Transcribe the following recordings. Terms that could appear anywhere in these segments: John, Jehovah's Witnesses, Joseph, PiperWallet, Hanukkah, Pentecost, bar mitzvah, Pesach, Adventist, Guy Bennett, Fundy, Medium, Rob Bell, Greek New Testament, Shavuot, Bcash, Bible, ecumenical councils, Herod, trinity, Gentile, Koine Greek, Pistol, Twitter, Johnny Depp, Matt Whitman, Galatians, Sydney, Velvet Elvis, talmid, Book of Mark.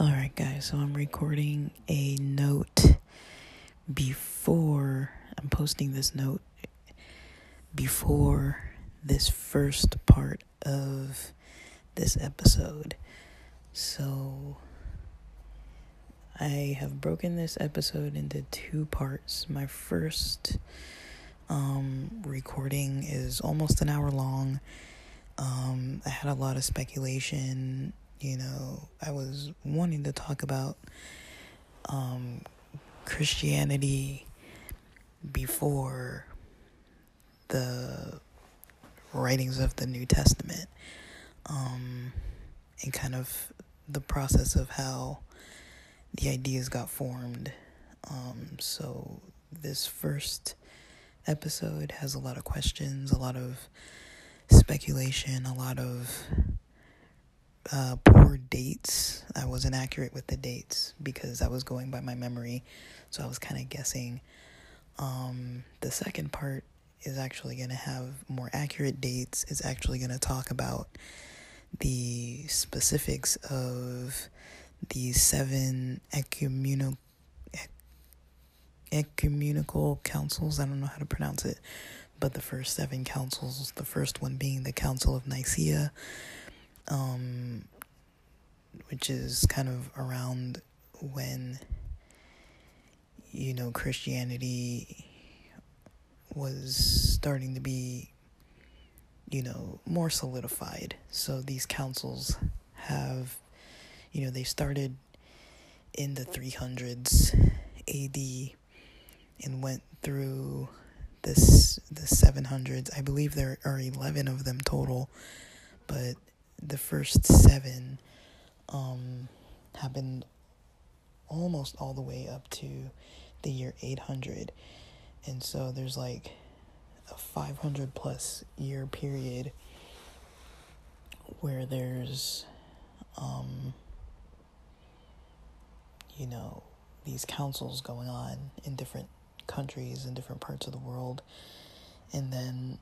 Alright guys, so I'm recording a note before, I'm posting this note before this first part of this episode. So I have broken this episode into two parts. My first recording is almost an hour long. I had a lot of speculation. You know, I was wanting to talk about Christianity before the writings of the New Testament, and kind of the process of how the ideas got formed. So this first episode has a lot of questions, a lot of speculation, a lot of poor dates. I wasn't accurate with the dates because I was going by my memory, so I was kind of guessing. The second part is actually going to have more accurate dates. It's actually going to talk about the specifics of the seven ecumenical councils. I don't know how to pronounce it, but the first seven councils, the first one being the Council of Nicaea, which is kind of around when, you know, Christianity was starting to be, you know, more solidified. So these councils have, you know, they started in the 300s AD and went through this the 700s. I believe there are 11 of them total, but the first seven happened almost all the way up to the year 800. And so there's like a 500 plus year period where there's you know, these councils going on in different countries and different parts of the world. And then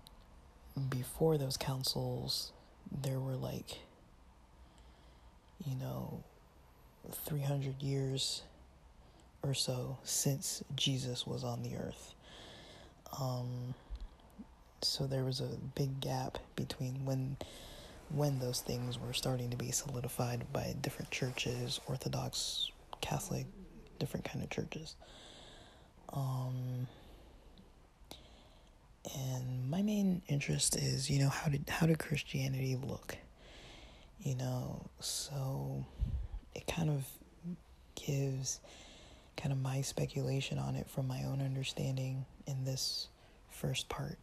before those councils, there were like, you know, 300 years or so since Jesus was on the earth. So there was a big gap between when those things were starting to be solidified by different churches, Orthodox, Catholic, different kind of churches. And my main interest is, you know, how did Christianity look? You know, so it kind of gives kind of my speculation on it from my own understanding in this first part,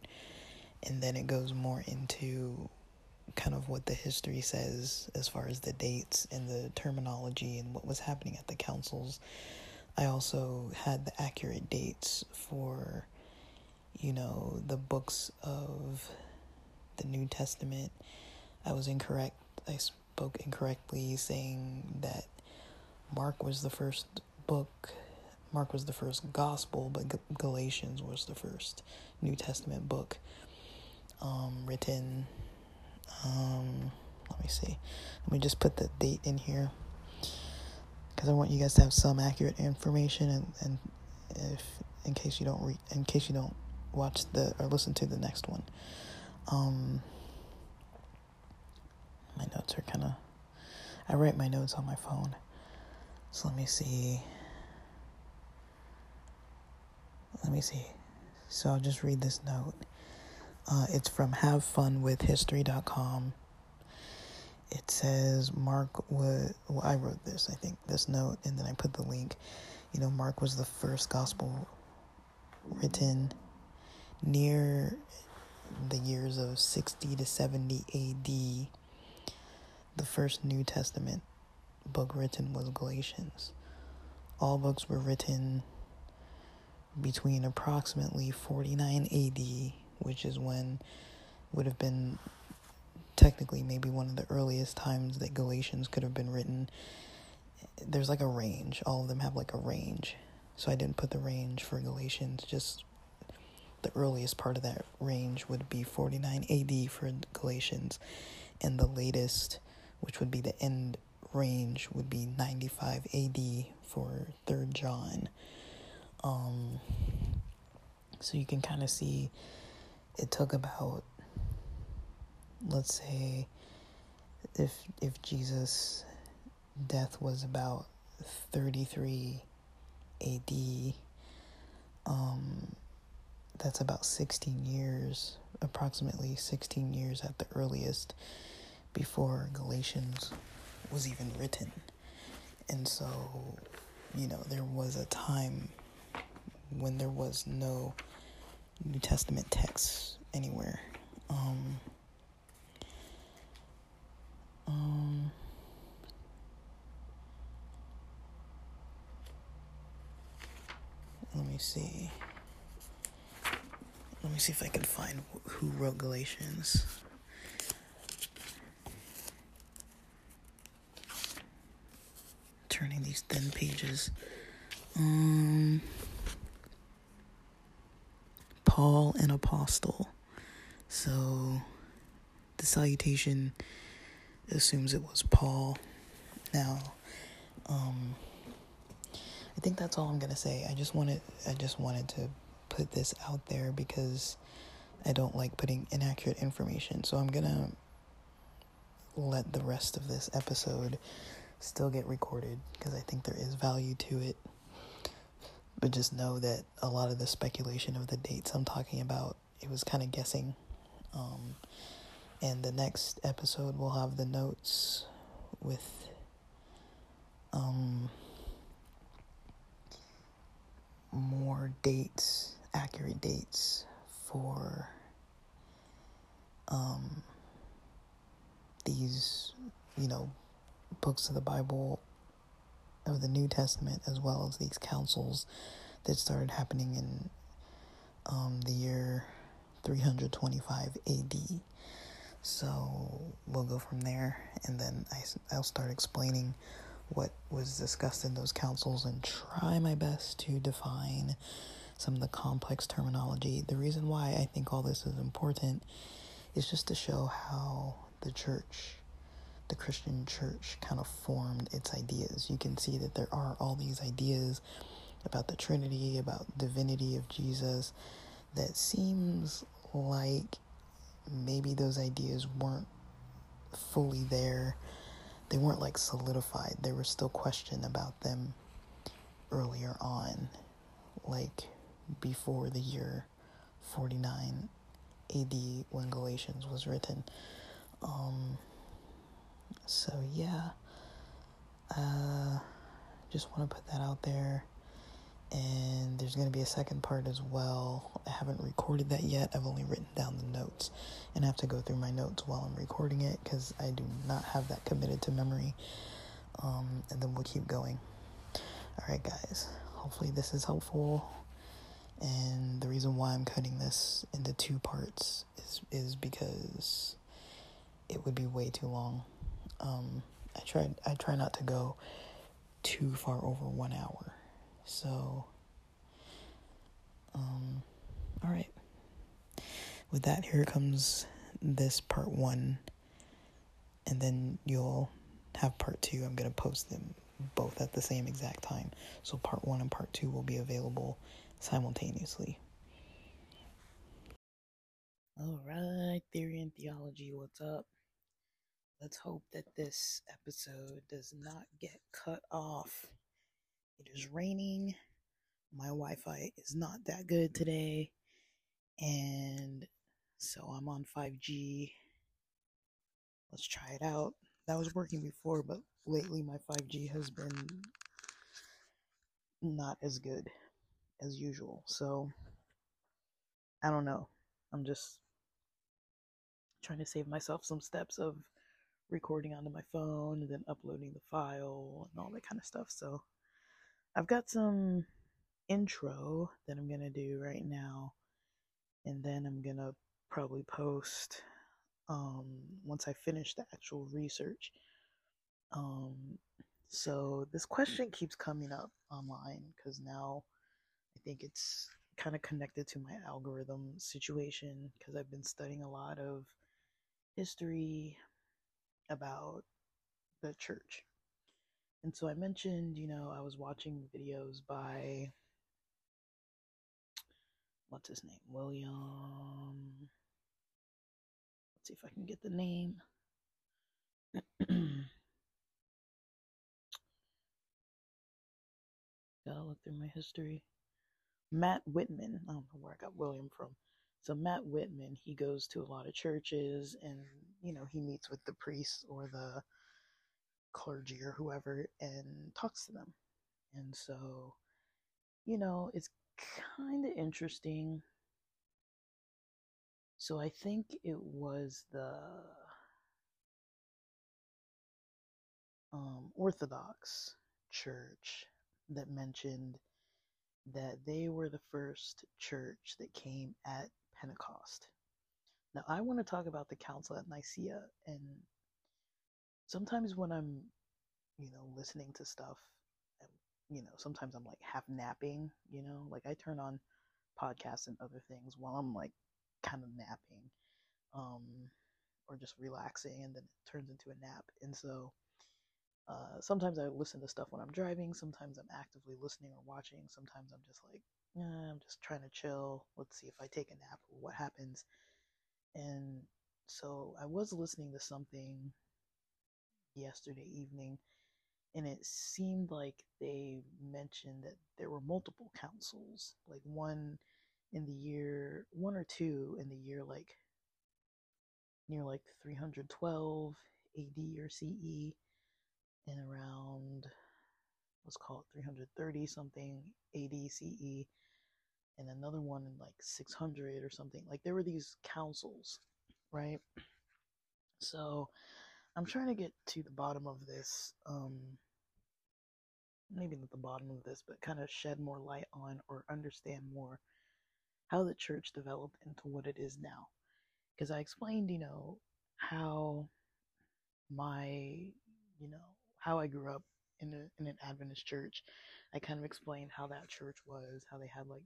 and then it goes more into kind of what the history says as far as the dates and the terminology and what was happening at the councils. I also had the accurate dates for, you know, the books of the New Testament. I was incorrect. I spoke incorrectly, saying that Mark was the first book, Mark was the first gospel, but Galatians was the first New Testament book written. Let me see. Let me just put the date in here because I want you guys to have some accurate information. And if in case you don't watch the or listen to the next one, my notes are kind of. I write my notes on my phone, so let me see. So I'll just read this note. It's from havefunwithhistory.com. It says I wrote this, I think, this note, and then I put the link. You know, Mark was the first gospel written near the years of 60 to 70 A.D. The first New Testament book written was Galatians. All books were written between approximately 49 A.D., which is when would have been technically maybe one of the earliest times that Galatians could have been written. There's like a range. All of them have like a range. So I didn't put the range for Galatians, just The earliest part of that range would be 49 AD for Galatians, and the latest, which would be the end range, would be 95 AD for 3rd John. So you can kind of see it took about, let's say, if Jesus' death was about 33 AD, that's about 16 years, approximately 16 years at the earliest, before Galatians was even written. And so, you know, there was a time when there was no New Testament texts anywhere. Let me see if I can find who wrote Galatians. Turning these thin pages. Paul, an apostle. So the salutation assumes it was Paul. Now, I think that's all I'm gonna say. I just wanted to put this out there because I don't like putting inaccurate information. So I'm gonna let the rest of this episode still get recorded because I think there is value to it. But just know that a lot of the speculation of the dates I'm talking about, it was kind of guessing. And the next episode we'll have the notes with more dates, accurate dates for these, you know, books of the Bible, of the New Testament, as well as these councils that started happening in the year 325 AD. So we'll go from there, and then I'll start explaining what was discussed in those councils and try my best to define some of the complex terminology. The reason why I think all this is important is just to show how the church, the Christian church, kind of formed its ideas. You can see that there are all these ideas about the Trinity, about divinity of Jesus, that seems like maybe those ideas weren't fully there. They weren't like solidified. There was still question about them earlier on, like before the year 49 AD when Galatians was written. So yeah, just want to put that out there. And there's going to be a second part as well. I haven't recorded that yet. I've only written down the notes. And I have to go through my notes while I'm recording it because I do not have that committed to memory. And then we'll keep going. All right, guys. Hopefully this is helpful. And the reason why I'm cutting this into two parts is because it would be way too long. I try not to go too far over 1 hour. So, all right, with that, here comes this part 1, and then you'll have part 2. I'm going to post them both at the same exact time, so part 1 and part 2 will be available simultaneously. All right, Theory and Theology, what's up? Let's hope that this episode does not get cut off. It is raining, my Wi-Fi is not that good today, and so I'm on 5G. Let's try it out. That was working before, but lately my 5G has been not as good as usual, so I don't know. I'm just trying to save myself some steps of recording onto my phone, and then uploading the file, and all that kind of stuff, so I've got some intro that I'm going to do right now, and then I'm going to probably post once I finish the actual research. So this question keeps coming up online because now I think it's kind of connected to my algorithm situation, because I've been studying a lot of history about the church. And so I mentioned, you know, I was watching videos by, what's his name? William. Let's see if I can get the name. Gotta look through my history. Matt Whitman. I don't know where I got William from. So Matt Whitman, he goes to a lot of churches, and, you know, he meets with the priests or the clergy or whoever and talks to them. And so, you know, it's kind of interesting. So I think it was the Orthodox Church that mentioned that they were the first church that came at Pentecost. Now, I want to talk about the Council at Nicaea, and sometimes when I'm, you know, listening to stuff, you know, sometimes I'm like half napping, you know, like I turn on podcasts and other things while I'm like kind of napping, or just relaxing, and then it turns into a nap. And so sometimes I listen to stuff when I'm driving, sometimes I'm actively listening or watching, sometimes I'm just like, I'm just trying to chill, let's see if I take a nap, what happens. And so I was listening to something yesterday evening, and it seemed like they mentioned that there were multiple councils, like one or two in the year like near like 312 AD or CE, and around, let's call it 330 something AD CE, and another one in like 600 or something. Like there were these councils, right? So I'm trying to get to the bottom of this, maybe not the bottom of this, but kind of shed more light on or understand more how the church developed into what it is now. Because I explained, you know, how I grew up in an Adventist church. I kind of explained how that church was, how they had like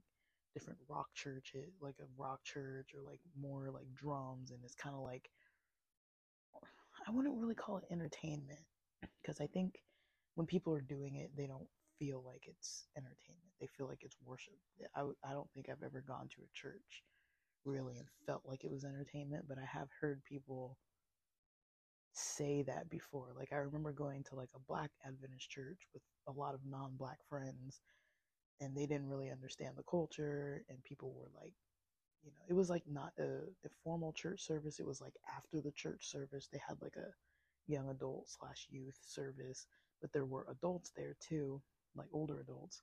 different rock churches, like a rock church, or like more like drums, and it's kind of like, I wouldn't really call it entertainment, because I think when people are doing it, they don't feel like it's entertainment. They feel like it's worship. I don't think I've ever gone to a church really and felt like it was entertainment, but I have heard people say that before. Like I remember going to like a Black Adventist church with a lot of non-Black friends, and they didn't really understand the culture, and people were like, you know, it was like not a formal church service. It was like after the church service, they had like a young adult / youth service, but there were adults there too, like older adults,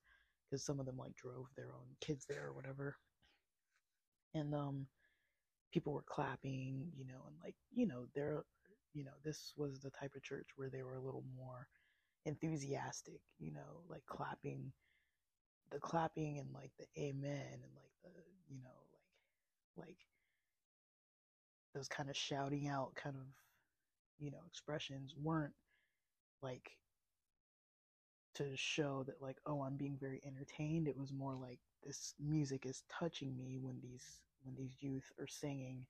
because some of them like drove their own kids there or whatever. And people were clapping, you know, and like, you know, they're, you know, this was the type of church where they were a little more enthusiastic, you know, like clapping and like the amen and like the, you know, like those kind of shouting out kind of, you know, expressions weren't like to show that like, oh, I'm being very entertained. It was more like, this music is touching me when these youth are singing,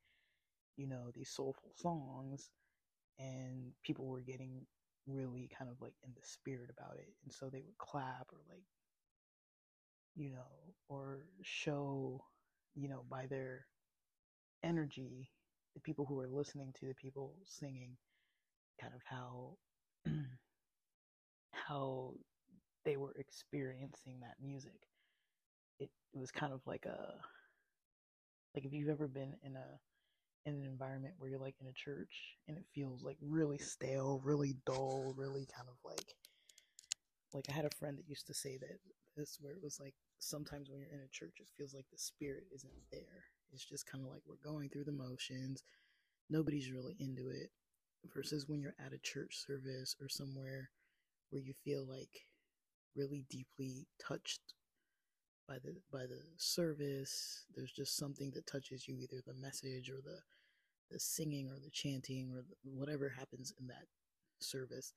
you know, these soulful songs, and people were getting really kind of like in the spirit about it. And so they would clap or like, you know, or show, you know, by their energy, the people who are listening to the people singing, kind of how they were experiencing that music. It was kind of like if you've ever been in an environment where you're like in a church and it feels like really stale, really dull, really kind of like I had a friend that used to say that this, where it was like, sometimes when you're in a church, it feels like the spirit isn't there. It's just kind of like we're going through the motions. Nobody's really into it. Versus when you're at a church service or somewhere where you feel like really deeply touched by the service. There's just something that touches you, either the message or the singing or the chanting or whatever happens in that service.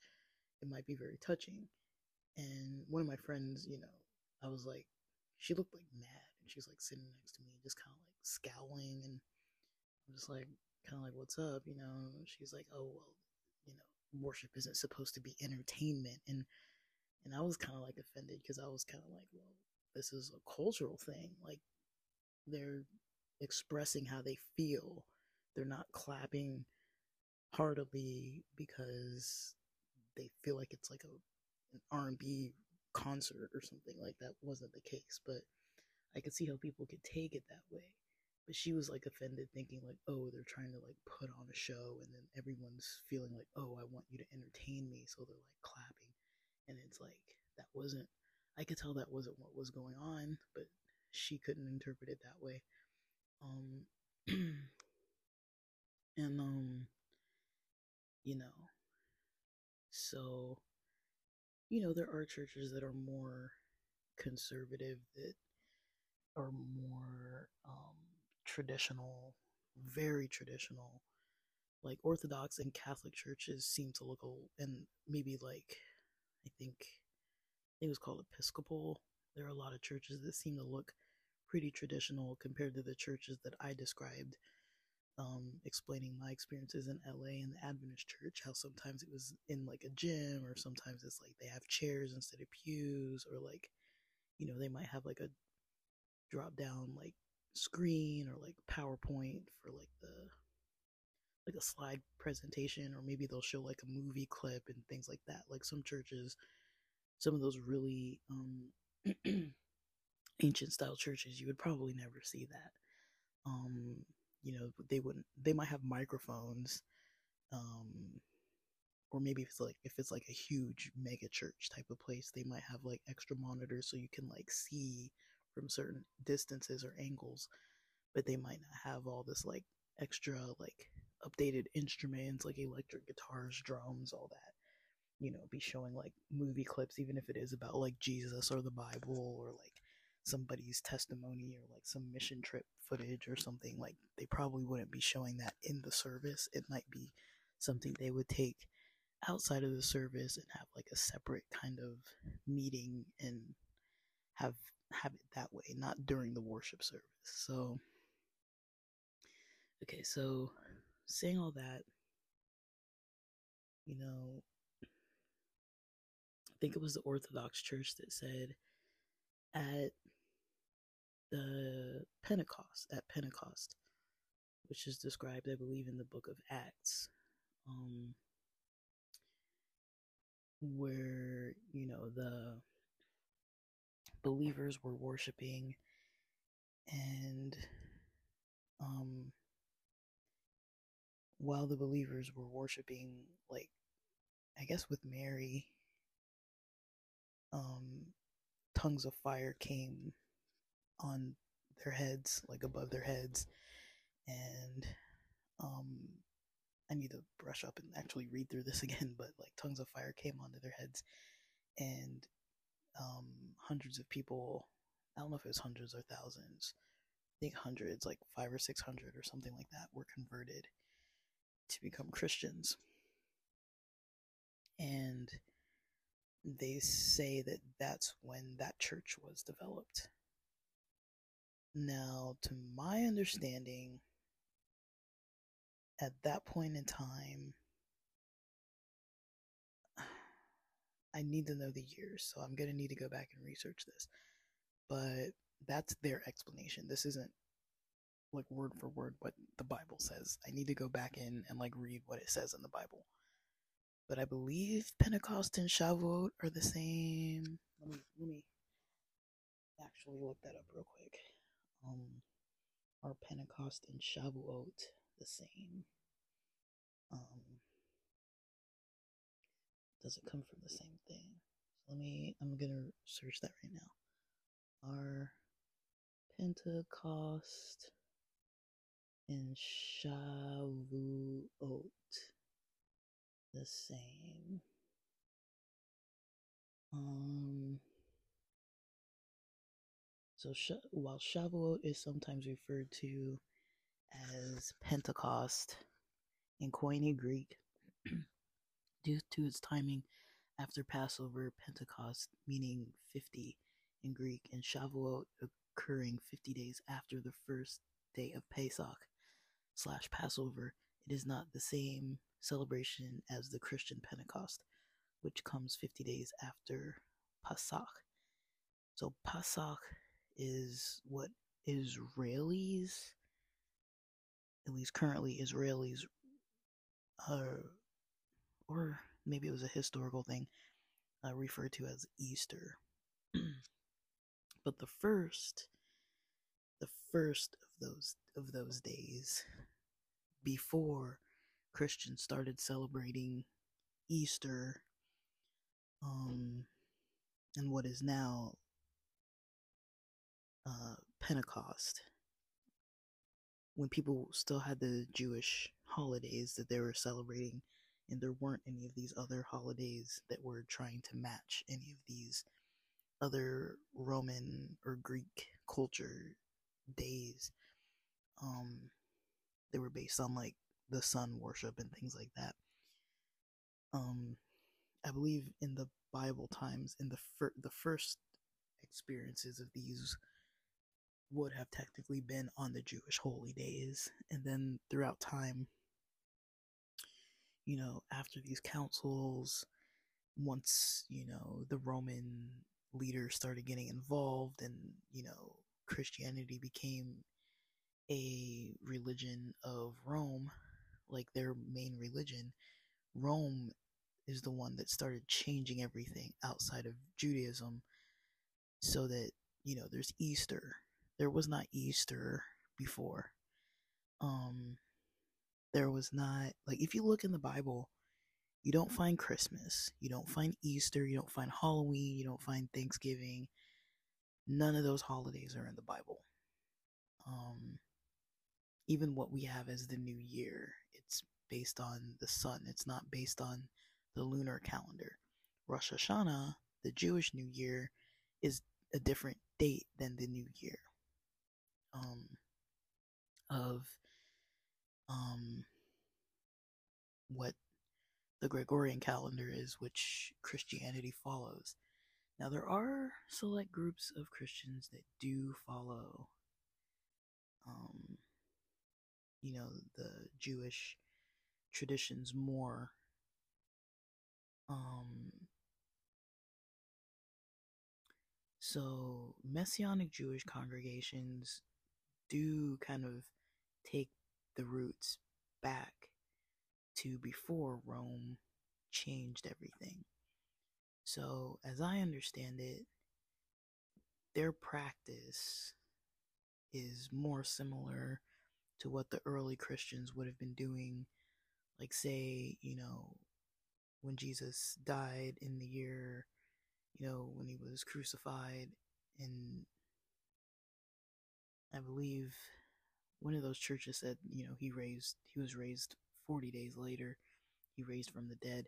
It might be very touching. And one of my friends, you know, I was like, she looked like mad, and she's like sitting next to me, just kind of like scowling, and I'm just like kind of like, what's up, you know? She's like, oh well, you know, worship isn't supposed to be entertainment, and I was kind of like offended, because I was kind of like, well, this is a cultural thing, like they're expressing how they feel, they're not clapping heartily because they feel like it's like an R&B concert or something. Like that wasn't the case, but I could see how people could take it that way. But she was like offended, thinking like, oh, they're trying to like put on a show, and then everyone's feeling like, oh, I want you to entertain me, so they're like clapping. And it's like, that wasn't, I could tell that wasn't what was going on, but she couldn't interpret it that way. And you know, so, you know, there are churches that are more conservative, that are more traditional, very traditional, like Orthodox and Catholic churches seem to look old, and maybe like, I think it was called Episcopal. There are a lot of churches that seem to look pretty traditional compared to the churches that I described, explaining my experiences in LA in the Adventist church, how sometimes it was in like a gym, or sometimes it's like they have chairs instead of pews, or like, you know, they might have like a drop down like screen, or like PowerPoint for like the, like a slide presentation, or maybe they'll show like a movie clip and things like that. Like some churches, some of those really ancient style churches, you would probably never see that. You know, they wouldn't, they might have microphones, or maybe if it's like a huge mega church type of place, they might have like extra monitors so you can like see from certain distances or angles, but they might not have all this like extra like updated instruments like electric guitars, drums, all that, you know, be showing like movie clips, even if it is about like Jesus or the Bible or like somebody's testimony or like some mission trip footage or something. Like they probably wouldn't be showing that in the service. It might be something they would take outside of the service and have like a separate kind of meeting and have it that way, not during the worship service. So okay, so saying all that, you know, I think it was the Orthodox Church that said at Pentecost, which is described, I believe, in the Book of Acts, where, you know, the believers were worshiping, and while the believers were worshiping, like, I guess with Mary, tongues of fire came on their heads, like above their heads, and I need to brush up and actually read through this again, but like tongues of fire came onto their heads, and hundreds of people, I don't know if it was hundreds or thousands, I think hundreds, like 500 or 600 or something like that, were converted to become Christians. And they say that that's when that church was developed. Now, to my understanding, at that point in time, I need to know the years, so I'm going to need to go back and research this. But that's their explanation. This isn't like word for word what the Bible says. I need to go back in and like read what it says in the Bible. But I believe Pentecost and Shavuot are the same. Let me actually look that up real quick. Are Pentecost and Shavuot the same? Does it come from the same thing? I'm gonna search that right now. Are Pentecost and Shavuot the same? So while Shavuot is sometimes referred to as Pentecost in Koine Greek, due to its timing after Passover, Pentecost meaning 50 in Greek, and Shavuot occurring 50 days after the first day of Pesach/Passover, it is not the same celebration as the Christian Pentecost, which comes 50 days after Pesach. So Pesach is what Israelis, at least currently Israelis, or maybe it was a historical thing, referred to as Easter. But the first of those days, before Christians started celebrating Easter, and what is now Pentecost, when people still had the Jewish holidays that they were celebrating, and there weren't any of these other holidays that were trying to match any of these other Roman or Greek culture days. They were based on like the sun worship and things like that. I believe in the Bible times, in the first experiences of these would have technically been on the Jewish holy days, and then throughout time, you know, after these councils, once, you know, the Roman leaders started getting involved and, you know, Christianity became a religion of Rome, like their main religion, Rome is the one that started changing everything outside of Judaism, so that, you know, there's Easter. There was not Easter before. There was not, like, if you look in the Bible, you don't find Christmas, you don't find Easter, you don't find Halloween, you don't find Thanksgiving. None of those holidays are in the Bible. Even what we have as the new year, it's based on the sun. It's not based on the lunar calendar. Rosh Hashanah, the Jewish New Year, is a different date than the new year of what the Gregorian calendar is, which Christianity follows. Now, there are select groups of Christians that do follow you know, the Jewish traditions more. So Messianic Jewish congregations do kind of take the roots back to before Rome changed everything. So as I understand it, their practice is more similar to what the early Christians would have been doing. Like, say, you know, when Jesus died in the year, you know, when he was crucified, and I believe one of those churches said, you know, he was raised 40 days later, he raised from the dead.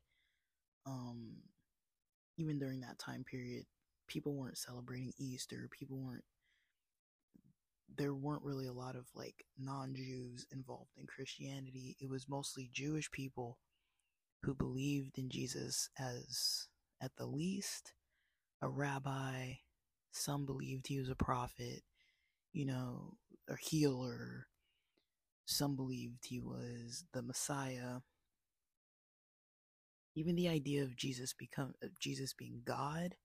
Even during that time period, people weren't celebrating Easter, there weren't really a lot of, like, non-Jews involved in Christianity. It was mostly Jewish people who believed in Jesus as, at the least, a rabbi. Some believed he was a prophet, you know, a healer. Some believed he was the Messiah. Even the idea of Jesus being God,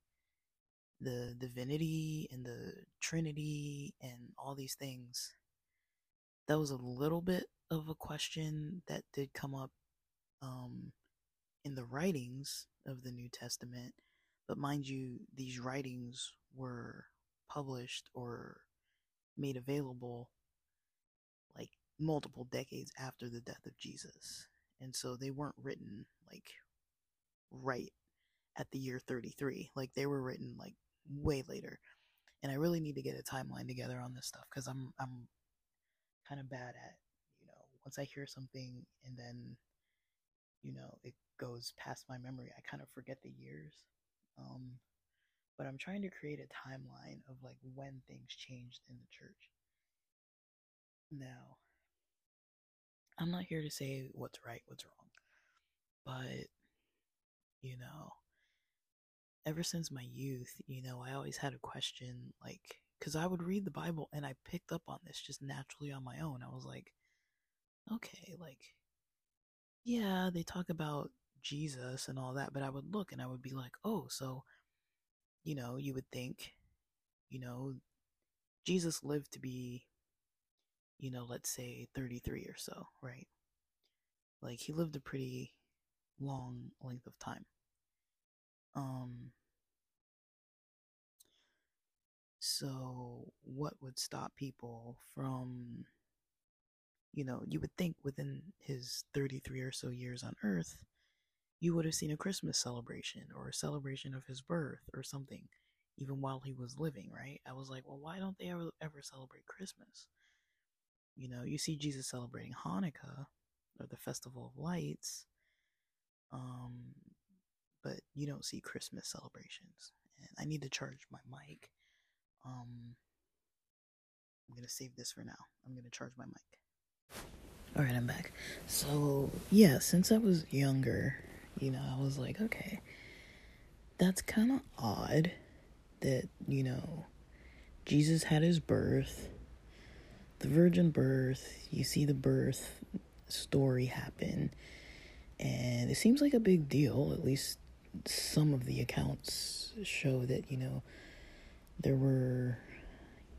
the divinity and the Trinity and all these things, that was a little bit of a question that did come up in the writings of the New Testament. But mind you, these writings were published or made available like multiple decades after the death of Jesus. And so they weren't written like right at the year 33. Like, they were written like way later. And I really need to get a timeline together on this stuff, because I'm kind of bad at, you know, once I hear something and then, you know, it goes past my memory, I kind of forget the years. But I'm trying to create a timeline of like when things changed in the church. Now, I'm not here to say what's right, what's wrong, but, you know, ever since my youth, you know, I always had a question, like, because I would read the Bible and I picked up on this just naturally on my own. I was like, okay, like, yeah, they talk about Jesus and all that, but I would look and I would be like, oh, so, you know, you would think, you know, Jesus lived to be, you know, let's say 33 or so, right? Like, he lived a pretty long length of time. So what would stop people from, you know, you would think within his 33 or so years on earth, you would have seen a Christmas celebration or a celebration of his birth or something, even while he was living, right? I was like, well, why don't they ever celebrate Christmas? You know, you see Jesus celebrating Hanukkah or the Festival of Lights, but you don't see Christmas celebrations. And I need to charge my mic. I'm going to save this for now. I'm going to charge my mic. All right, I'm back. So, yeah, since I was younger, you know, I was like, okay, that's kind of odd that, you know, Jesus had his birth, the virgin birth, you see the birth story happen, and it seems like a big deal. At least some of the accounts show that, you know, there were,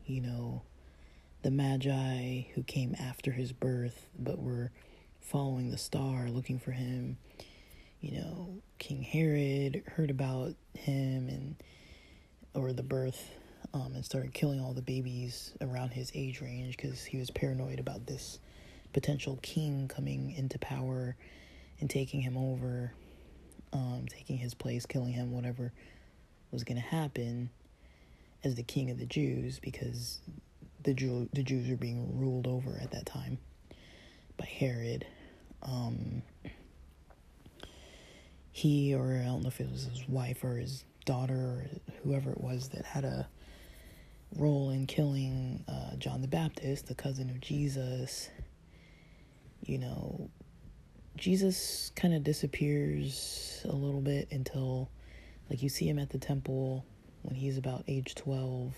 you know, the Magi who came after his birth but were following the star, looking for him. You know, King Herod heard about him and, or the birth, and started killing all the babies around his age range because he was paranoid about this potential king coming into power and taking him over, taking his place, killing him, whatever was going to happen as the king of the Jews, because the Jews were being ruled over at that time by Herod. He, or I don't know if it was his wife or his daughter or whoever it was that had a role in killing John the Baptist, the cousin of Jesus. You know, Jesus kind of disappears a little bit until, like, you see him at the temple when he's about age 12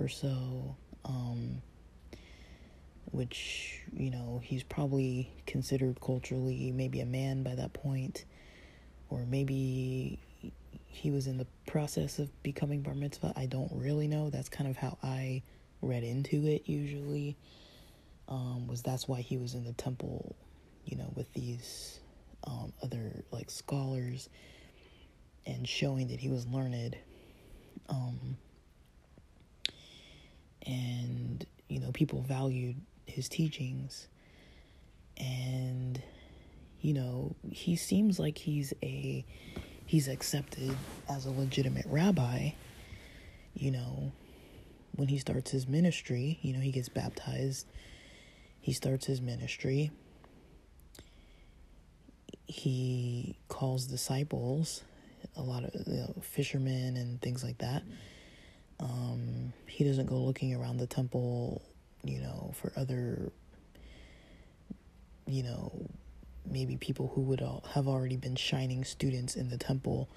or so, which, you know, he's probably considered culturally maybe a man by that point, or maybe he was in the process of becoming bar mitzvah. I don't really know. That's kind of how I read into it usually. Was that's why he was in the temple, you know, with these other, like, scholars, and showing that he was learned, and, you know, people valued his teachings, and, you know, he seems like he's accepted as a legitimate rabbi, you know, when he starts his ministry. You know, he gets baptized. He starts his ministry. He calls disciples, a lot of, you know, fishermen and things like that. He doesn't go looking around the temple, you know, for other, you know, maybe people who would have already been shining students in the temple,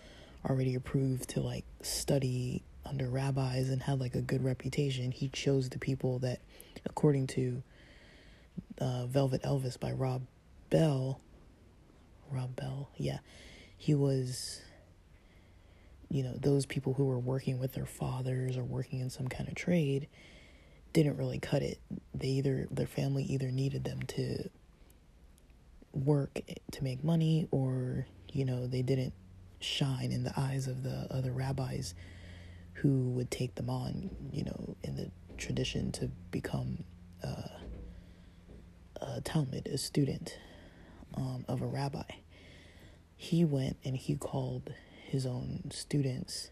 already approved to, like, study under rabbis and had, like, a good reputation. He chose the people that, according to Velvet Elvis by Rob Bell, yeah, he was, you know, those people who were working with their fathers or working in some kind of trade didn't really cut it. Their family either needed them to work to make money, or, you know, they didn't shine in the eyes of the other rabbis who would take them on, you know, in the tradition to become a talmid, a student of a rabbi. He went and he called his own students,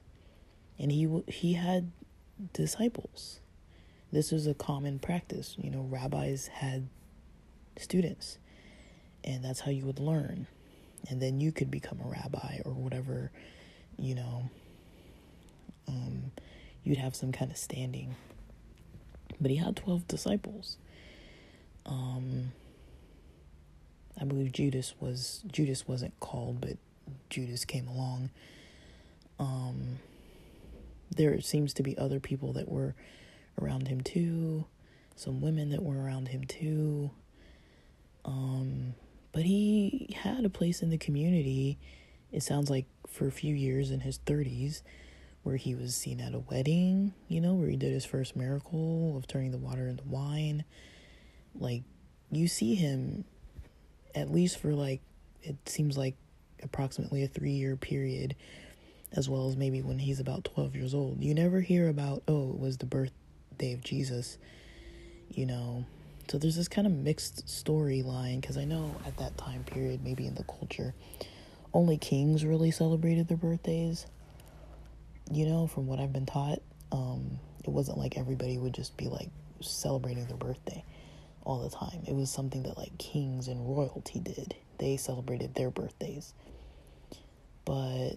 and he had disciples. This was a common practice. You know, rabbis had students, and that's how you would learn, and then you could become a rabbi or whatever, you know, you'd have some kind of standing. But he had 12 disciples. I believe Judas wasn't called, but Judas came along. There seems to be other people that were around him too, some women that were around him too. But he had a place in the community, it sounds like, for a few years in his 30s, where he was seen at a wedding, you know, where he did his first miracle of turning the water into wine. Like, you see him, at least for, like, it seems like approximately a 3-year period, as well as maybe when he's about 12 years old. You never hear about, oh, it was the birthday of Jesus, you know. So there's this kind of mixed storyline, because I know at that time period, maybe in the culture, only kings really celebrated their birthdays, you know, from what I've been taught. It wasn't like everybody would just be, like, celebrating their birthday all the time. It was something that, like, kings and royalty did. They celebrated their birthdays. But,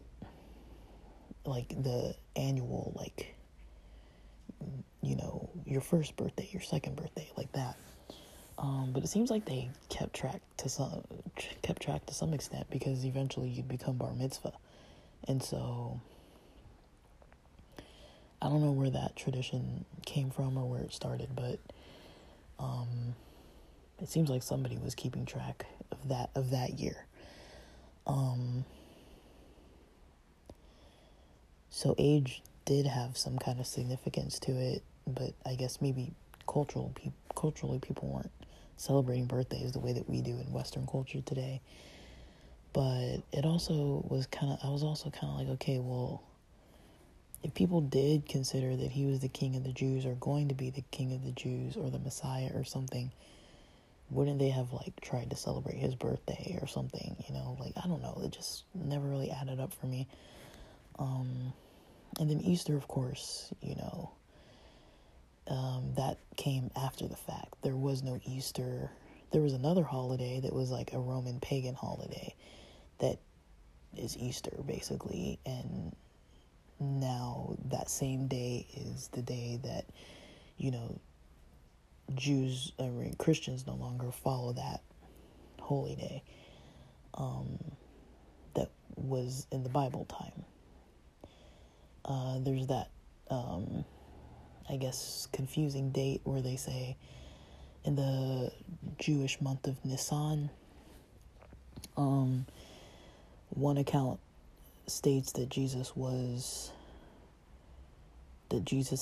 like, the annual, like, you know, your first birthday, your second birthday, like that. But it seems like they kept track to some extent, because eventually you'd become bar mitzvah. And so I don't know where that tradition came from or where it started, but it seems like somebody was keeping track of that year. So age did have some kind of significance to it, but I guess maybe culturally people weren't celebrating birthdays the way that we do in Western culture today. But it also was I was also kind of like, okay, well, if people did consider that he was the king of the Jews, or going to be the king of the Jews, or the Messiah or something, wouldn't they have, like, tried to celebrate his birthday or something, you know? Like, I don't know, it just never really added up for me. And then Easter, of course, you know, that came after the fact. There was no Easter. There was another holiday that was like a Roman pagan holiday that is Easter, basically. And now that same day is the day that, you know, Christians no longer follow that holy day that was in the Bible time. There's that, I guess, confusing date where they say in the Jewish month of Nisan, one account states that Jesus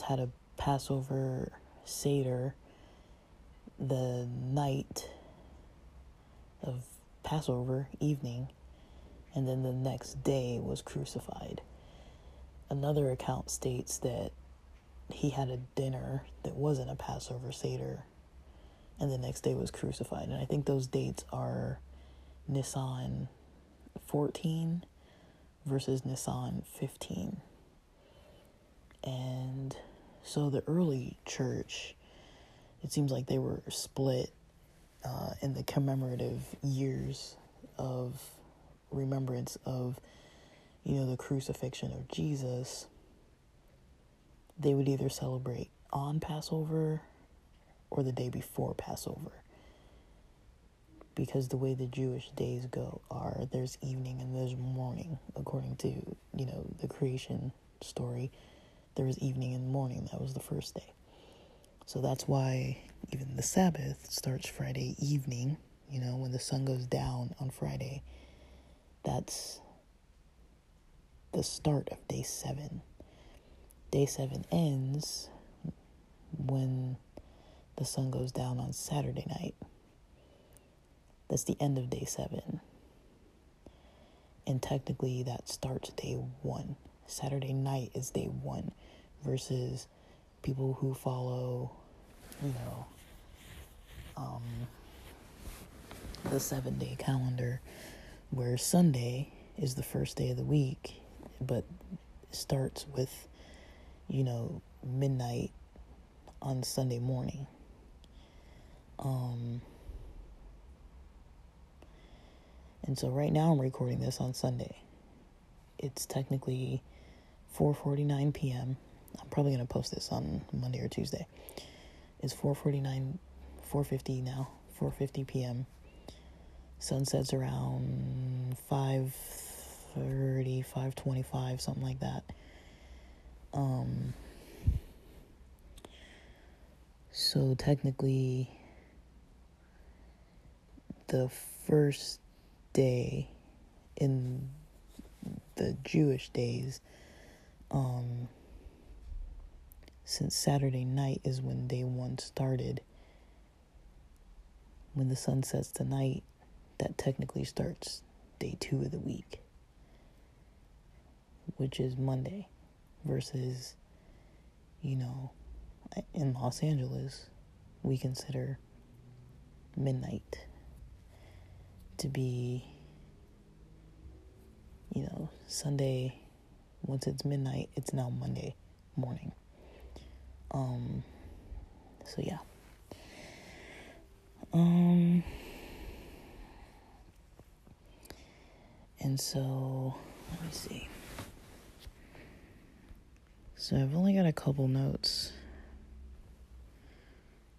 had a Passover Seder the night of Passover evening, and then the next day was crucified. Another account states that he had a dinner that wasn't a Passover Seder, and the next day was crucified. And I think those dates are Nisan 14 versus Nisan 15. And so the early church, it seems like they were split in the commemorative years of remembrance of, you know, the crucifixion of Jesus. They would either celebrate on Passover or the day before Passover, because the way the Jewish days go are there's evening and there's morning. According to, you know, the creation story, there was evening and morning. That was the first day. So that's why even the Sabbath starts Friday evening, you know, when the sun goes down on Friday. That's the start of day 7. Day 7 ends when the sun goes down on Saturday night. That's the end of day 7. And technically that starts day 1. Saturday night is day 1 versus people who follow, you know, the 7-day calendar, where Sunday is the first day of the week, but starts with, you know, midnight on Sunday morning. And so right now I'm recording this on Sunday. It's technically 4:49 p.m. I'm probably going to post this on Monday or Tuesday. It's 4:50 now, 4:50 p.m. Sun sets around 5:30, 5:25, something like that. So technically, the first day in the Jewish days, since Saturday night is when day one started, when the sun sets tonight, that technically starts day two of the week, which is Monday, versus, you know, in Los Angeles, we consider midnight to be, you know, Sunday. Once it's midnight, it's now Monday morning. So yeah. And so, let me see. So I've only got a couple notes,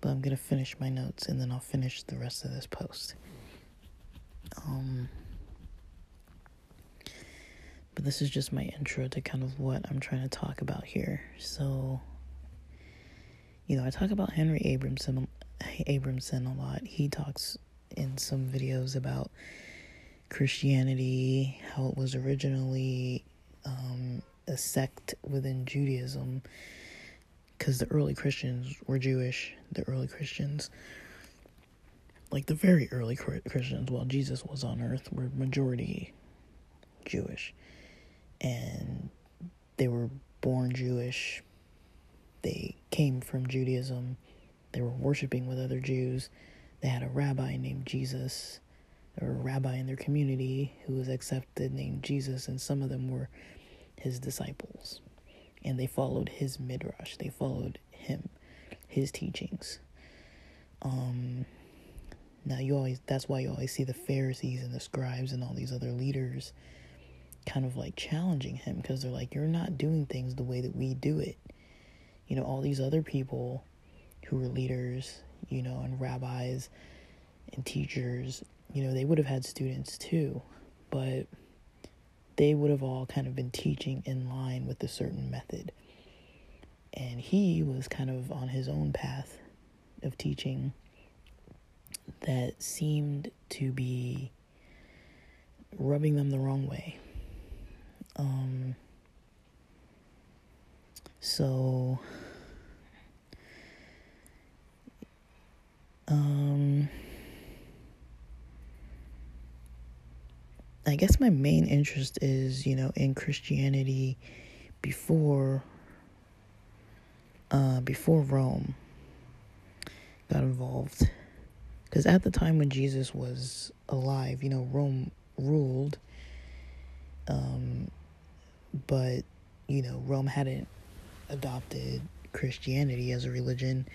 but I'm going to finish my notes and then I'll finish the rest of this post. But this is just my intro to kind of what I'm trying to talk about here. So, you know, I talk about Henry Abramson a lot. He talks in some videos about Christianity, how it was originally a sect within Judaism, because the early Christians were Jewish. The early Christians, like the very early Christians while Jesus was on earth, were majority Jewish, and they were born Jewish. They came from Judaism. They were worshiping with other Jews. They had a rabbi named Jesus, or a rabbi in their community who was accepted named Jesus, and some of them were his disciples. And they followed his midrash. They followed him, his teachings. Now that's why you always see the Pharisees and the scribes and all these other leaders kind of like challenging him, because they're like, you're not doing things the way that we do it. You know, all these other people who were leaders, you know, and rabbis and teachers, you know, they would have had students too, but they would have all kind of been teaching in line with a certain method. And he was kind of on his own path of teaching that seemed to be rubbing them the wrong way. I guess my main interest is, you know, in Christianity before Rome got involved. Because at the time when Jesus was alive, you know, Rome ruled, but, you know, Rome hadn't adopted Christianity as a religion.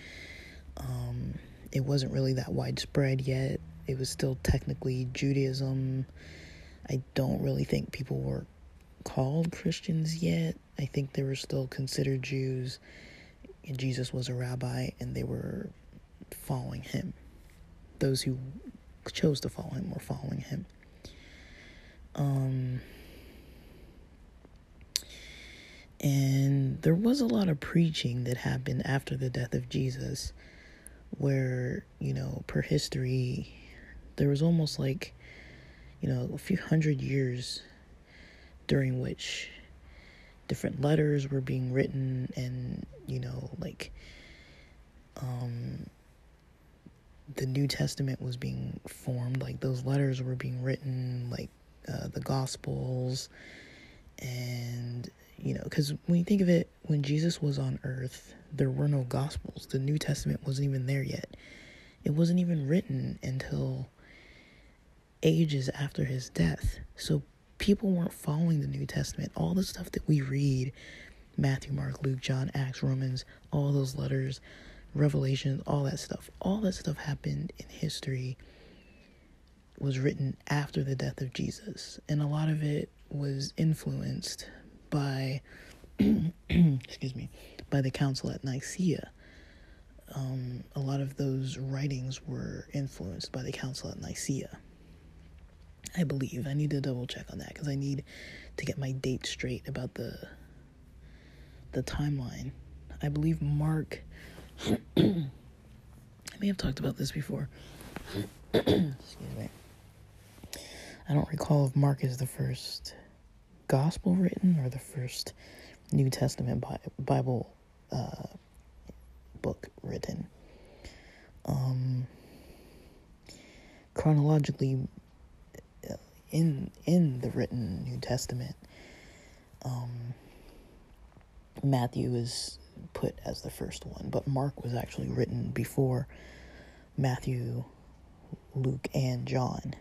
It wasn't really that widespread yet. It was still technically Judaism. I don't really think people were called Christians yet. I think they were still considered Jews, and Jesus was a rabbi, and they were following him. Those who chose to follow him were following him. And there was a lot of preaching that happened after the death of Jesus, where, you know, per history, there was almost like, you know, a few hundred years during which different letters were being written, and, you know, like, the New Testament was being formed, like, those letters were being written, like, the Gospels, and, you know, because when you think of it, when Jesus was on earth, there were no Gospels. The New Testament wasn't even there yet. It wasn't even written until ages after his death. So people weren't following the New Testament. All the stuff that we read, Matthew, Mark, Luke, John, Acts, Romans, all those letters, Revelations, all that stuff happened in history, was written after the death of Jesus. And a lot of it was influenced by, by the Council at Nicaea. A lot of those writings were influenced by the Council at Nicaea, I believe. I need to double check on that, because I need to get my date straight about the timeline. I believe Mark I may have talked about this before. Excuse me. I don't recall if Mark is the first gospel written or the first New Testament Bible book written. Chronologically, in the written New Testament, Matthew is put as the first one, but Mark was actually written before Matthew, Luke, and John.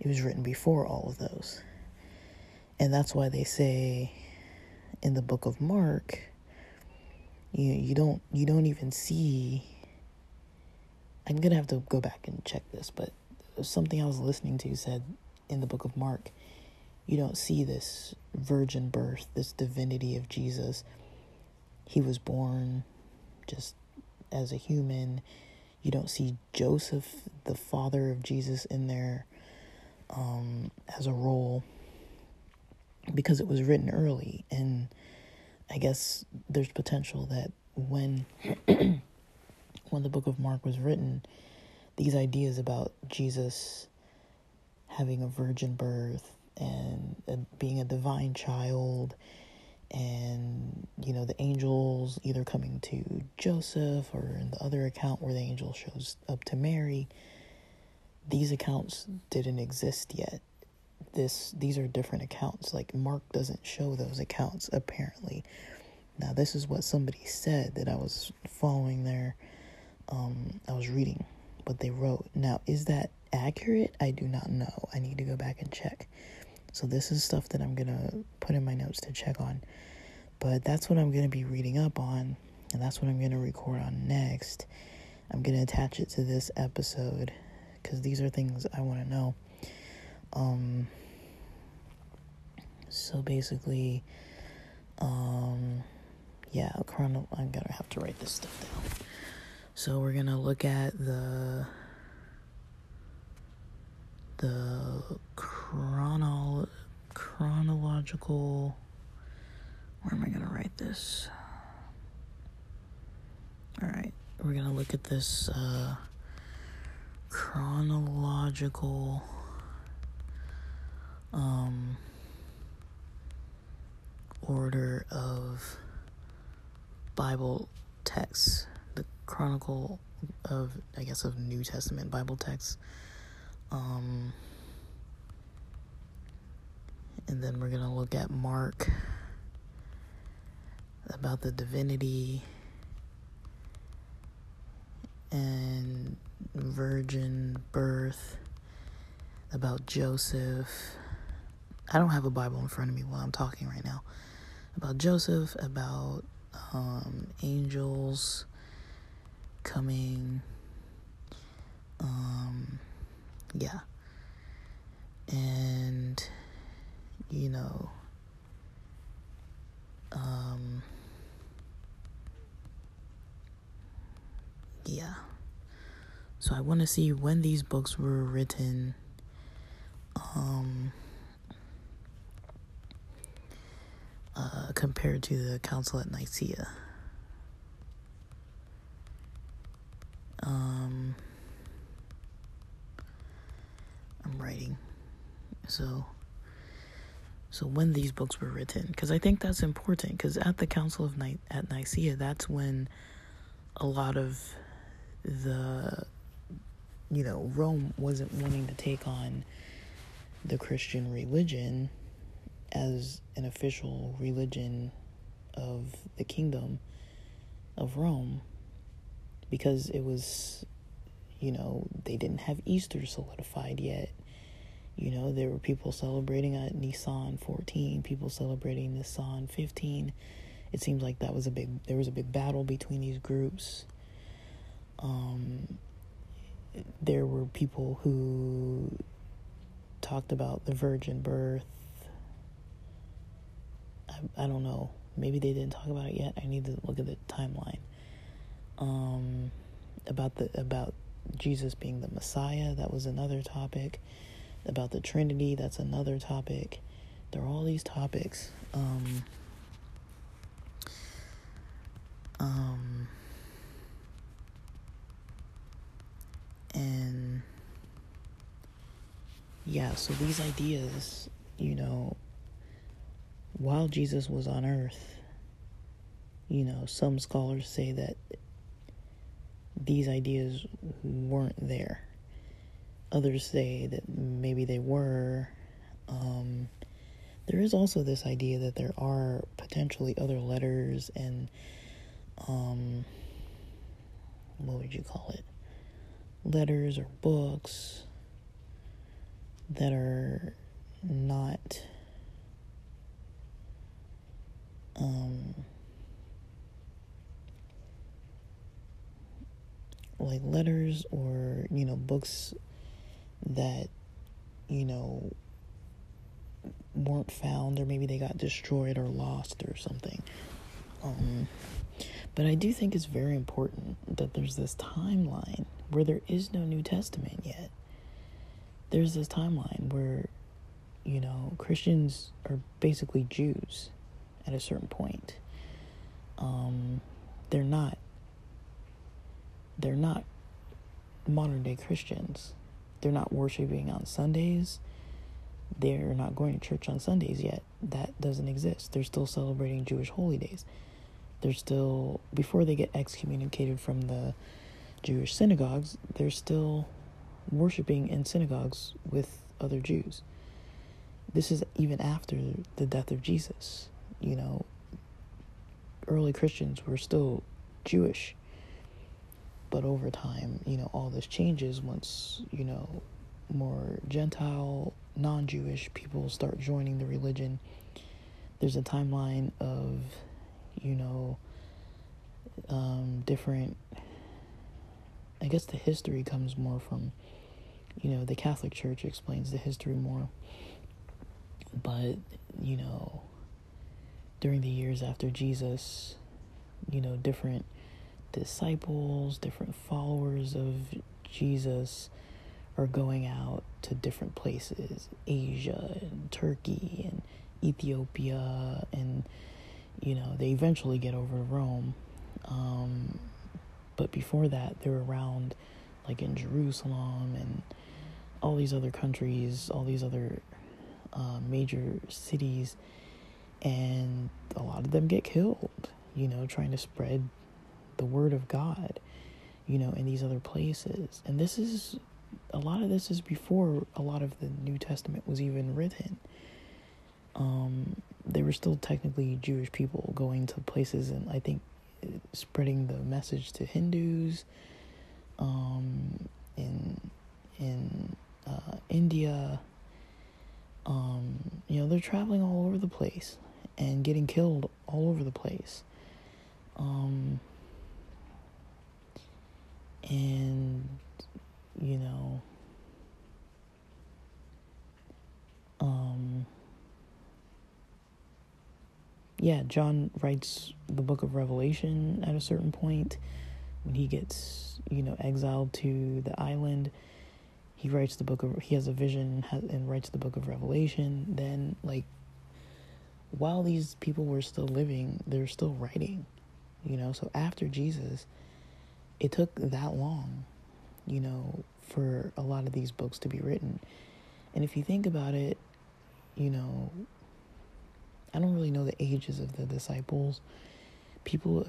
It was written before all of those. And that's why they say in the Book of Mark, you don't even see. I'm going to have to go back and check this, but something I was listening to said in the Book of Mark, you don't see this virgin birth, this divinity of Jesus. He was born just as a human. You don't see Joseph, the father of Jesus, in there as a role, because it was written early. And I guess there's potential that when the Book of Mark was written, these ideas about Jesus having a virgin birth and being a divine child, and, the angels either coming to Joseph, or in the other account where the angel shows up to Mary, these accounts didn't exist yet. These are different accounts. Like, Mark doesn't show those accounts, apparently. Now, this is what somebody said that I was following there. I was reading what they wrote. Now, is that accurate? I do not know. I need to go back and check. So this is stuff that I'm going to put in my notes to check on. But that's what I'm going to be reading up on, and that's what I'm going to record on next. I'm going to attach it to this episode, because these are things I want to know. So basically, I'm going to have to write this stuff down. So we're going to look at the chronological, where am I going to write this? All right, we're going to look at this chronological order of Bible texts, the chronicle of New Testament Bible texts. And then we're going to look at Mark, about the divinity and virgin birth, about Joseph. I don't have a Bible in front of me while I'm talking right now. About Joseph, about angels coming, and so I want to see when these books were written, compared to the Council at Nicaea. I'm writing. So when these books were written, because I think that's important, because at the Council of at Nicaea, that's when a lot of the, Rome wasn't wanting to take on the Christian religion as an official religion of the kingdom of Rome, because it was, they didn't have Easter solidified yet. There were people celebrating at Nisan 14, people celebrating Nisan 15. It seems like there was a big battle between these groups. There were people who talked about the virgin birth. I don't know. Maybe they didn't talk about it yet. I need to look at the timeline. About Jesus being the Messiah, that was another topic. About the Trinity, that's another topic. There are all these topics. And yeah, so these ideas, you know, while Jesus was on earth, you know, some scholars say that these ideas weren't there. Others say that maybe they were. There is also this idea that there are potentially other letters and, what would you call it? Letters or books that are not, like letters or, you know, books that, you know, weren't found, or maybe they got destroyed or lost or something. But I do think it's very important that there's this timeline where there is no New Testament yet. There's this timeline where, you know, Christians are basically Jews at a certain point. They're not modern day Christians. They're not worshiping on Sundays. They're not going to church on Sundays yet. That doesn't exist. They're still celebrating Jewish holy days. They're still, before they get excommunicated from the Jewish synagogues, they're still worshiping in synagogues with other Jews. This is even after the death of Jesus. You know, early Christians were still Jewish. But over time, you know, all this changes once, you know, more Gentile, non-Jewish people start joining the religion. There's a timeline of, you know, different, I guess the history comes more from, you know, the Catholic Church explains the history more, but, you know, during the years after Jesus, you know, different disciples, different followers of Jesus are going out to different places, Asia and Turkey and Ethiopia, and, you know, they eventually get over to Rome. But before that, they're around, like, in Jerusalem and all these other countries, all these other major cities, and a lot of them get killed, you know, trying to spread the word of God, you know, in these other places. And this is, a lot of this is before a lot of the New Testament was even written. They were still technically Jewish people going to places and, I think, spreading the message to Hindus, in India. You know, they're traveling all over the place and getting killed all over the place. And, you know, yeah, John writes the Book of Revelation at a certain point when he gets, you know, exiled to the island. He writes the book of, he has a vision and writes the Book of Revelation. Then, like, while these people were still living, they're still writing, you know. So after Jesus, it took that long, you know, for a lot of these books to be written. And if you think about it, you know, I don't really know the ages of the disciples. People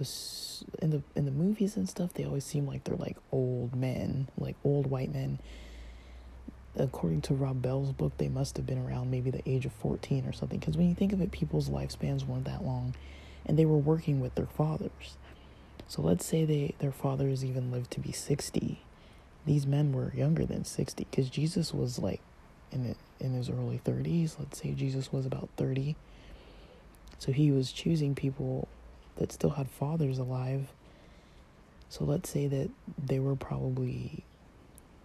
in the movies and stuff, they always seem like they're like old men, like old white men. According to Rob Bell's book, they must have been around maybe the age of 14 or something. Because when you think of it, people's lifespans weren't that long, and they were working with their fathers. So let's say their fathers even lived to be 60. These men were younger than 60 because Jesus was like in his early 30s. Let's say Jesus was about 30. So he was choosing people that still had fathers alive. So let's say that they were probably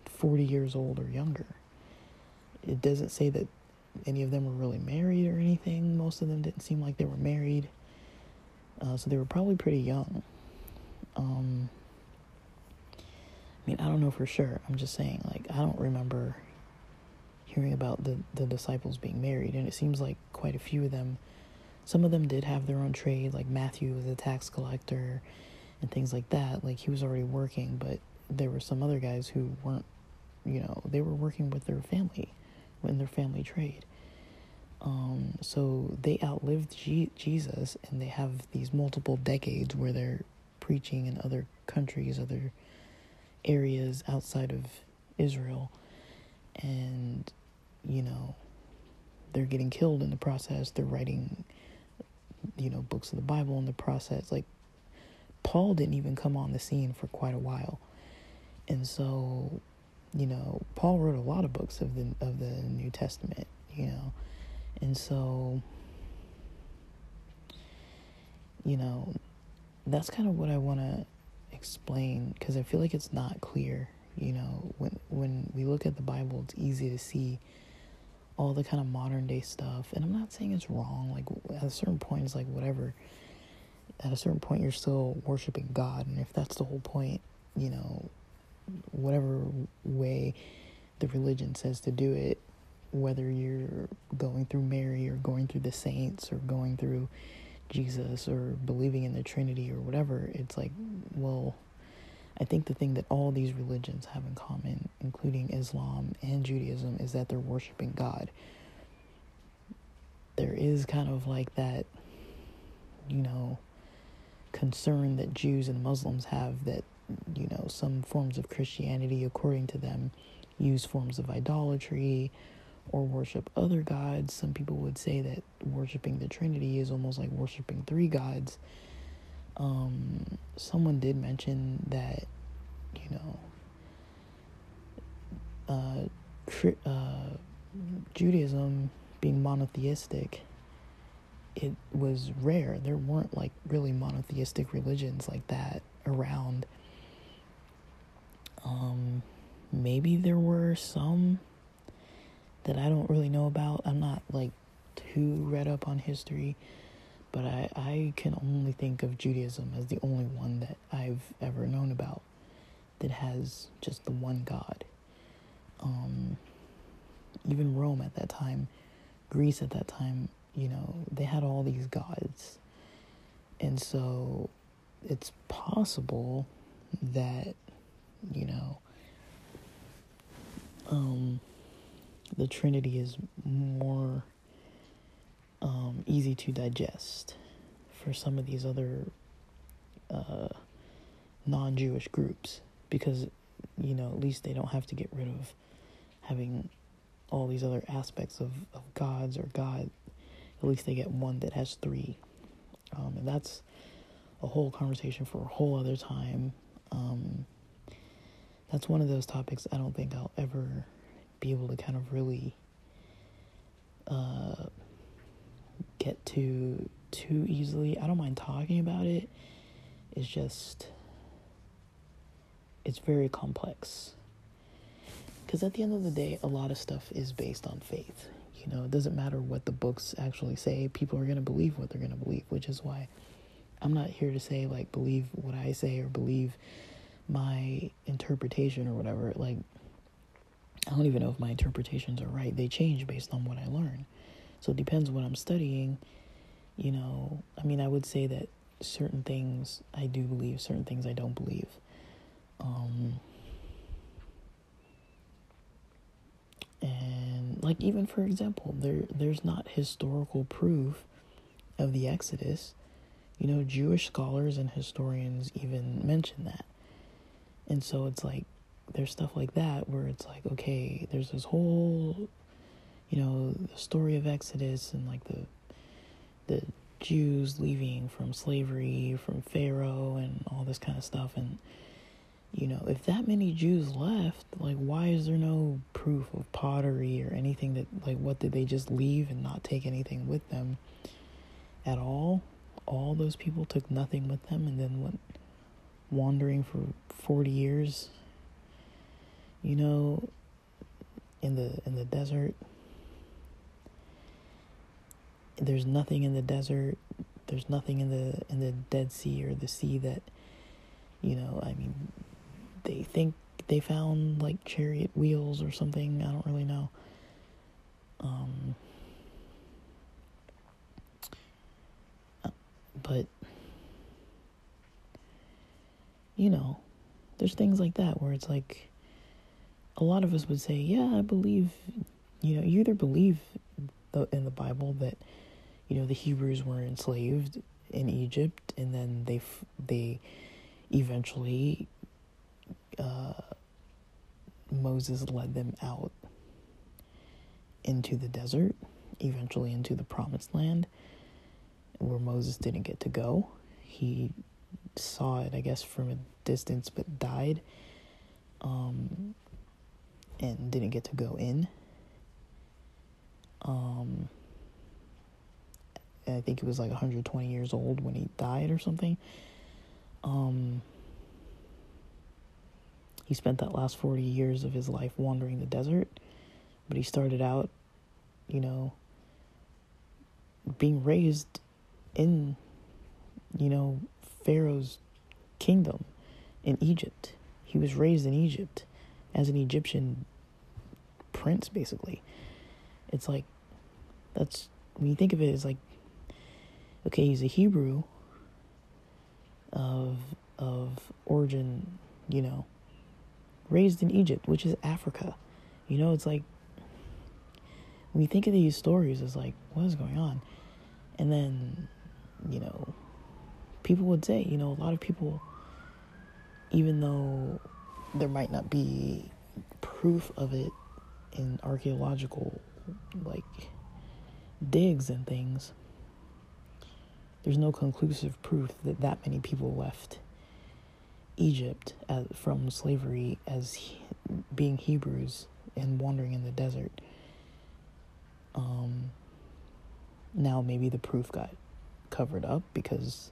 40 years old or younger. It doesn't say that any of them were really married or anything. Most of them didn't seem like they were married. So they were probably pretty young. I mean, I don't know for sure. I'm just saying, like, I don't remember hearing about the disciples being married. And it seems like quite a few of them, some of them did have their own trade, like Matthew was a tax collector and things like that. Like, he was already working, but there were some other guys who weren't, you know, they were working with their family, in their family trade. So they outlived Jesus, and they have these multiple decades where they're preaching in other countries, other areas outside of Israel, and, you know, they're getting killed in the process. They're writing, you know, books of the Bible in the process. Like, Paul didn't even come on the scene for quite a while. And so, you know, Paul wrote a lot of books of the New Testament, you know. And so, you know, that's kind of what I want to explain, because I feel like it's not clear, you know. When we look at the Bible, it's easy to see all the kind of modern day stuff, and I'm not saying it's wrong. Like, at a certain point, it's like whatever. At a certain point, you're still worshiping God, and if that's the whole point, you know, whatever way the religion says to do it, whether you're going through Mary or going through the saints or going through Jesus or believing in the Trinity or whatever, it's like, well, I think the thing that all these religions have in common, including Islam and Judaism, is that they're worshiping God. There is kind of like that, you know, concern that Jews and Muslims have that, you know, some forms of Christianity, according to them, use forms of idolatry or worship other gods. Some people would say that worshiping the Trinity is almost like worshiping three gods. Someone did mention that, you know, Judaism being monotheistic, it was rare. There weren't like really monotheistic religions like that around. Maybe there were some that I don't really know about. I'm not like too read up on history, but I can only think of Judaism as the only one that I've ever known about that has just the one God. Even Rome at that time, Greece at that time, you know, they had all these gods. And so it's possible that, you know, the Trinity is more easy to digest for some of these other non-Jewish groups, because, you know, at least they don't have to get rid of having all these other aspects of gods or God. At least they get one that has three. And that's a whole conversation for a whole other time. That's one of those topics I don't think I'll ever be able to kind of really get to too easily. I don't mind talking about it. It's just, it's very complex. Because at the end of the day, a lot of stuff is based on faith. You know, it doesn't matter what the books actually say. People are going to believe what they're going to believe, which is why I'm not here to say, like, believe what I say or believe my interpretation or whatever. Like, I don't even know if my interpretations are right. They change based on what I learn. So it depends what I'm studying. You know, I mean, I would say that certain things I do believe, certain things I don't believe. And, like, even for example, there's not historical proof of the Exodus. You know, Jewish scholars and historians even mention that. And so it's like, there's stuff like that where it's like, okay, there's this whole, you know, the story of Exodus and like the Jews leaving from slavery, from Pharaoh and all this kind of stuff. And, you know, if that many Jews left, like, why is there no proof of pottery or anything that, like, what, did they just leave and not take anything with them at all? All those people took nothing with them and then went wandering for 40 years, you know, in the desert. There's nothing in the desert. There's nothing in the Dead Sea or the sea that, you know, I mean, they think they found like chariot wheels or something. I don't really know. But, you know, There's things like that where it's like a lot of us would say, yeah, I believe, you either believe in the Bible that, the Hebrews were enslaved in Egypt and then they eventually, Moses led them out into the desert, eventually into the promised land, where Moses didn't get to go. He saw it, I guess, from a distance, but died, and didn't get to go in. I think it was like 120 years old when he died or something. He spent that last 40 years of his life wandering the desert, but he started out, being raised in, Pharaoh's kingdom in Egypt. He was raised in Egypt as an Egyptian prince, basically. It's like, that's, when you think of it, it's like, okay, he's a Hebrew of origin, raised in Egypt, which is Africa. It's like, when you think of these stories, it's like, what is going on? And then, people would say, a lot of people, even though there might not be proof of it in archaeological, digs and things, there's no conclusive proof that many people left Egypt from slavery as being Hebrews and wandering in the desert. Now maybe the proof got covered up because,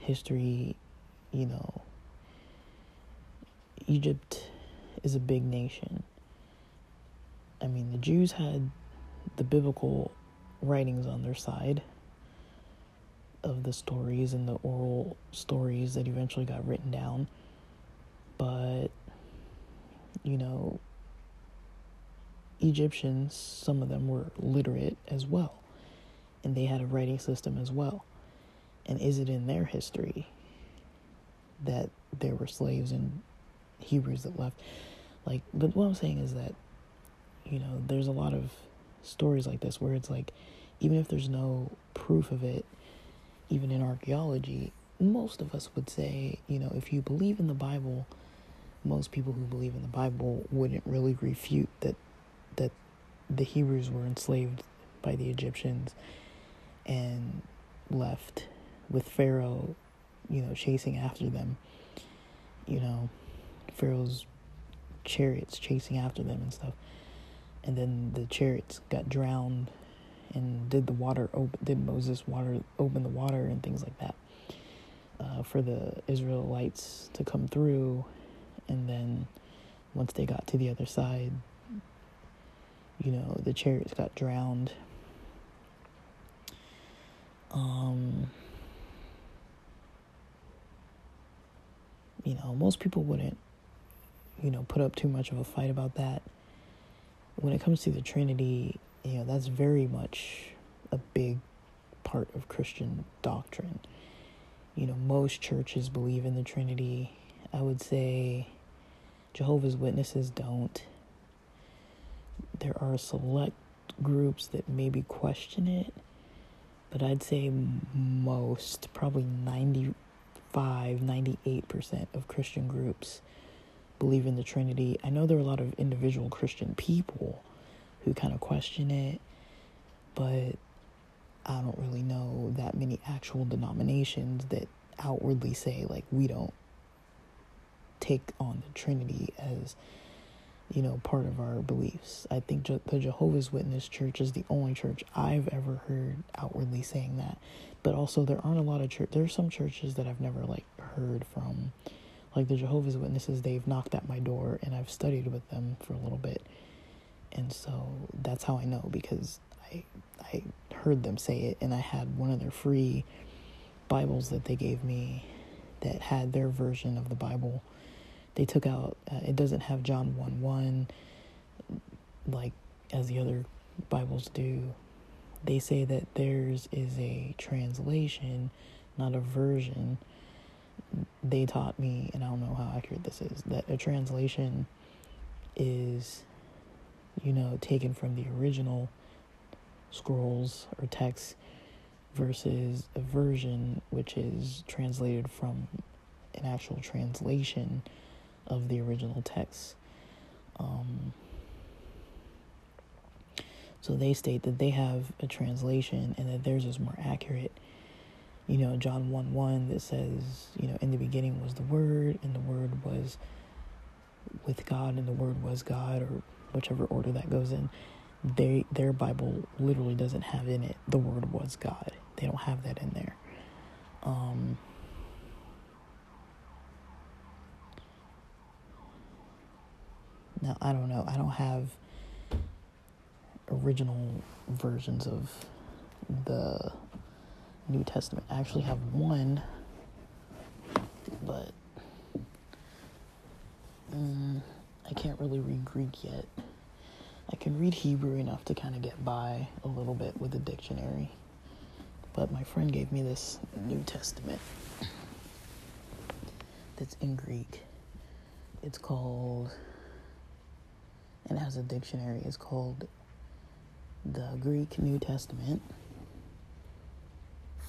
history, Egypt is a big nation. I mean, the Jews had the biblical writings on their side of the stories and the oral stories that eventually got written down. But, Egyptians, some of them were literate as well. And they had a writing system as well. And is it in their history that there were slaves and Hebrews that left? But what I'm saying is that, there's a lot of stories like this where it's like, even if there's no proof of it, even in archaeology, most of us would say, if you believe in the Bible, most people who believe in the Bible wouldn't really refute that the Hebrews were enslaved by the Egyptians and left with Pharaoh, chasing after them, Pharaoh's chariots chasing after them and stuff. And then the chariots got drowned. And did Moses open the water and things like that for the Israelites to come through? And then once they got to the other side, the chariots got drowned. Most people wouldn't, put up too much of a fight about that. When it comes to the Trinity, that's very much a big part of Christian doctrine. Most churches believe in the Trinity. I would say Jehovah's Witnesses don't. There are select groups that maybe question it, but I'd say most, probably 95, 98% of Christian groups believe in the Trinity. I know there are a lot of individual Christian people who kind of question it, but I don't really know that many actual denominations that outwardly say, we don't take on the Trinity as, part of our beliefs. I think the Jehovah's Witness Church is the only church I've ever heard outwardly saying that, but also there aren't a lot of there are some churches that I've never, heard from, the Jehovah's Witnesses. They've knocked at my door, and I've studied with them for a little bit, and so that's how I know, because I heard them say it, and I had one of their free Bibles that they gave me that had their version of the Bible. They took out, it doesn't have John 1:1, as the other Bibles do. They say that theirs is a translation, not a version they taught me, and I don't know how accurate this is, that a translation is, you know, taken from the original scrolls or texts versus a version which is translated from an actual translation of the original text. So they state that they have a translation and that theirs is more accurate. You know, John 1:1 that says, you know, in the beginning was the Word, and the Word was with God, and the Word was God, or whichever order that goes in. Their Bible literally doesn't have in it the Word was God. They don't have that in there. Now, I don't know. I don't have original versions of the New Testament. I actually have one, but I can't really read Greek yet. I can read Hebrew enough to kind of get by a little bit with a dictionary, but my friend gave me this New Testament that's in Greek. It's called, and it has a dictionary, it's called the Greek New Testament,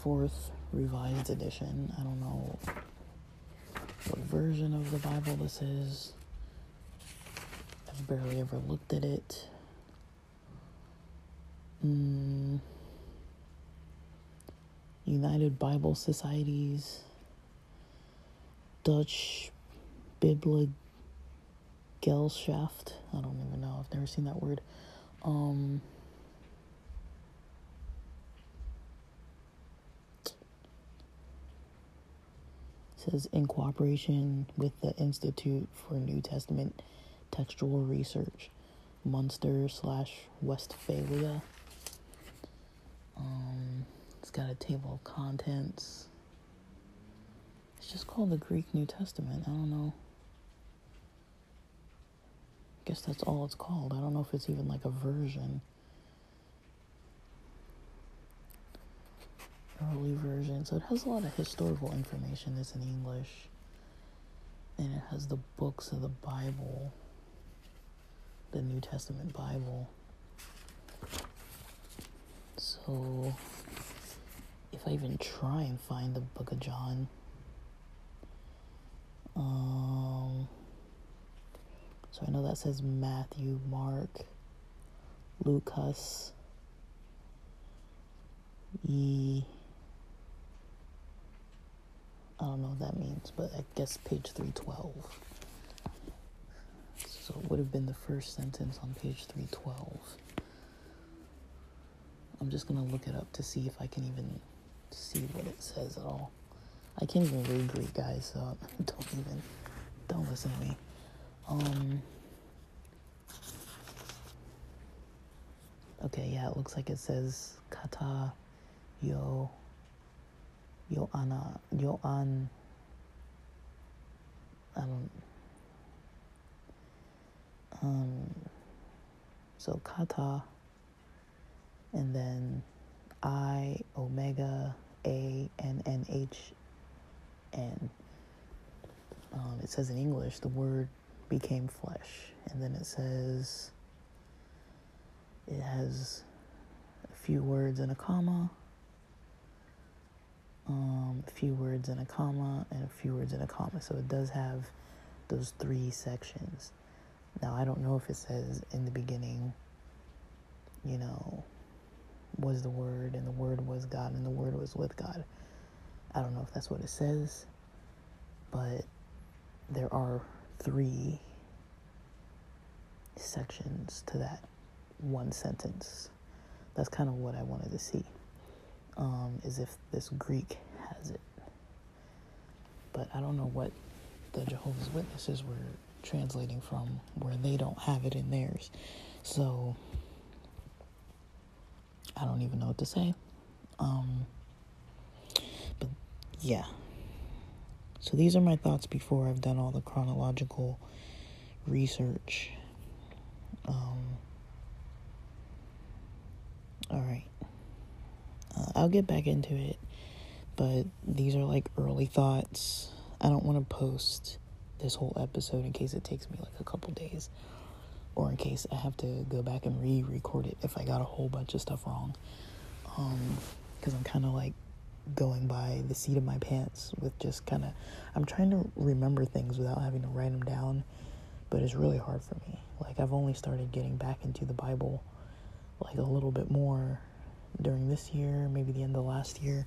4th Revised Edition. I don't know what version of the Bible this is. I've barely ever looked at it. United Bible Societies, Dutch Bibelgeschaft. I don't even know. I've never seen that word. It says in cooperation with the Institute for New Testament Textual Research, Munster/Westphalia. It's got a table of contents. It's just called the Greek New Testament. I don't know. I guess that's all it's called. I don't know if it's even like a version. Early version. So it has a lot of historical information that's in English. And it has the books of the Bible. The New Testament Bible. So, if I even try and find the Book of John, so I know that says Matthew, Mark, Lucas, I don't know what that means, but I guess page 312. So it would have been the first sentence on page 312. I'm just going to look it up to see if I can even see what it says at all. I can't even read Greek, guys, so don't listen to me. Okay, yeah, it looks like it says kata Yoanna, so kata, and then I, omega, a, n, h, n. It says in English, the Word became flesh. And then it says, it has a few words and a comma. A few words and a comma, and a few words and a comma. So it does have those three sections. Now, I don't know if it says in the beginning, you know, was the Word, and the Word was God, and the Word was with God. I don't know if that's what it says, but there are three sections to that one sentence. That's kind of what I wanted to see. Is if this Greek has it. But I don't know what the Jehovah's Witnesses were translating from, where they don't have it in theirs. So, I don't even know what to say. But, yeah. So these are my thoughts before I've done all the chronological research. All right. I'll get back into it, But these are like early thoughts. I don't want to post this whole episode in case it takes me like a couple days, or in case I have to go back and re-record it if I got a whole bunch of stuff wrong. Because I'm kind of like going by the seat of my pants with just kind of, I'm trying to remember things without having to write them down, but it's really hard for me. Like, I've only started getting back into the Bible like a little bit more during this year, maybe the end of last year.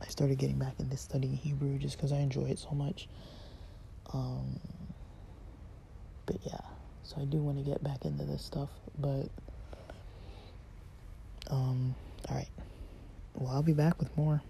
I started getting back into studying Hebrew just because I enjoy it so much. But yeah, so I do want to get back into this stuff, but all right, well, I'll be back with more.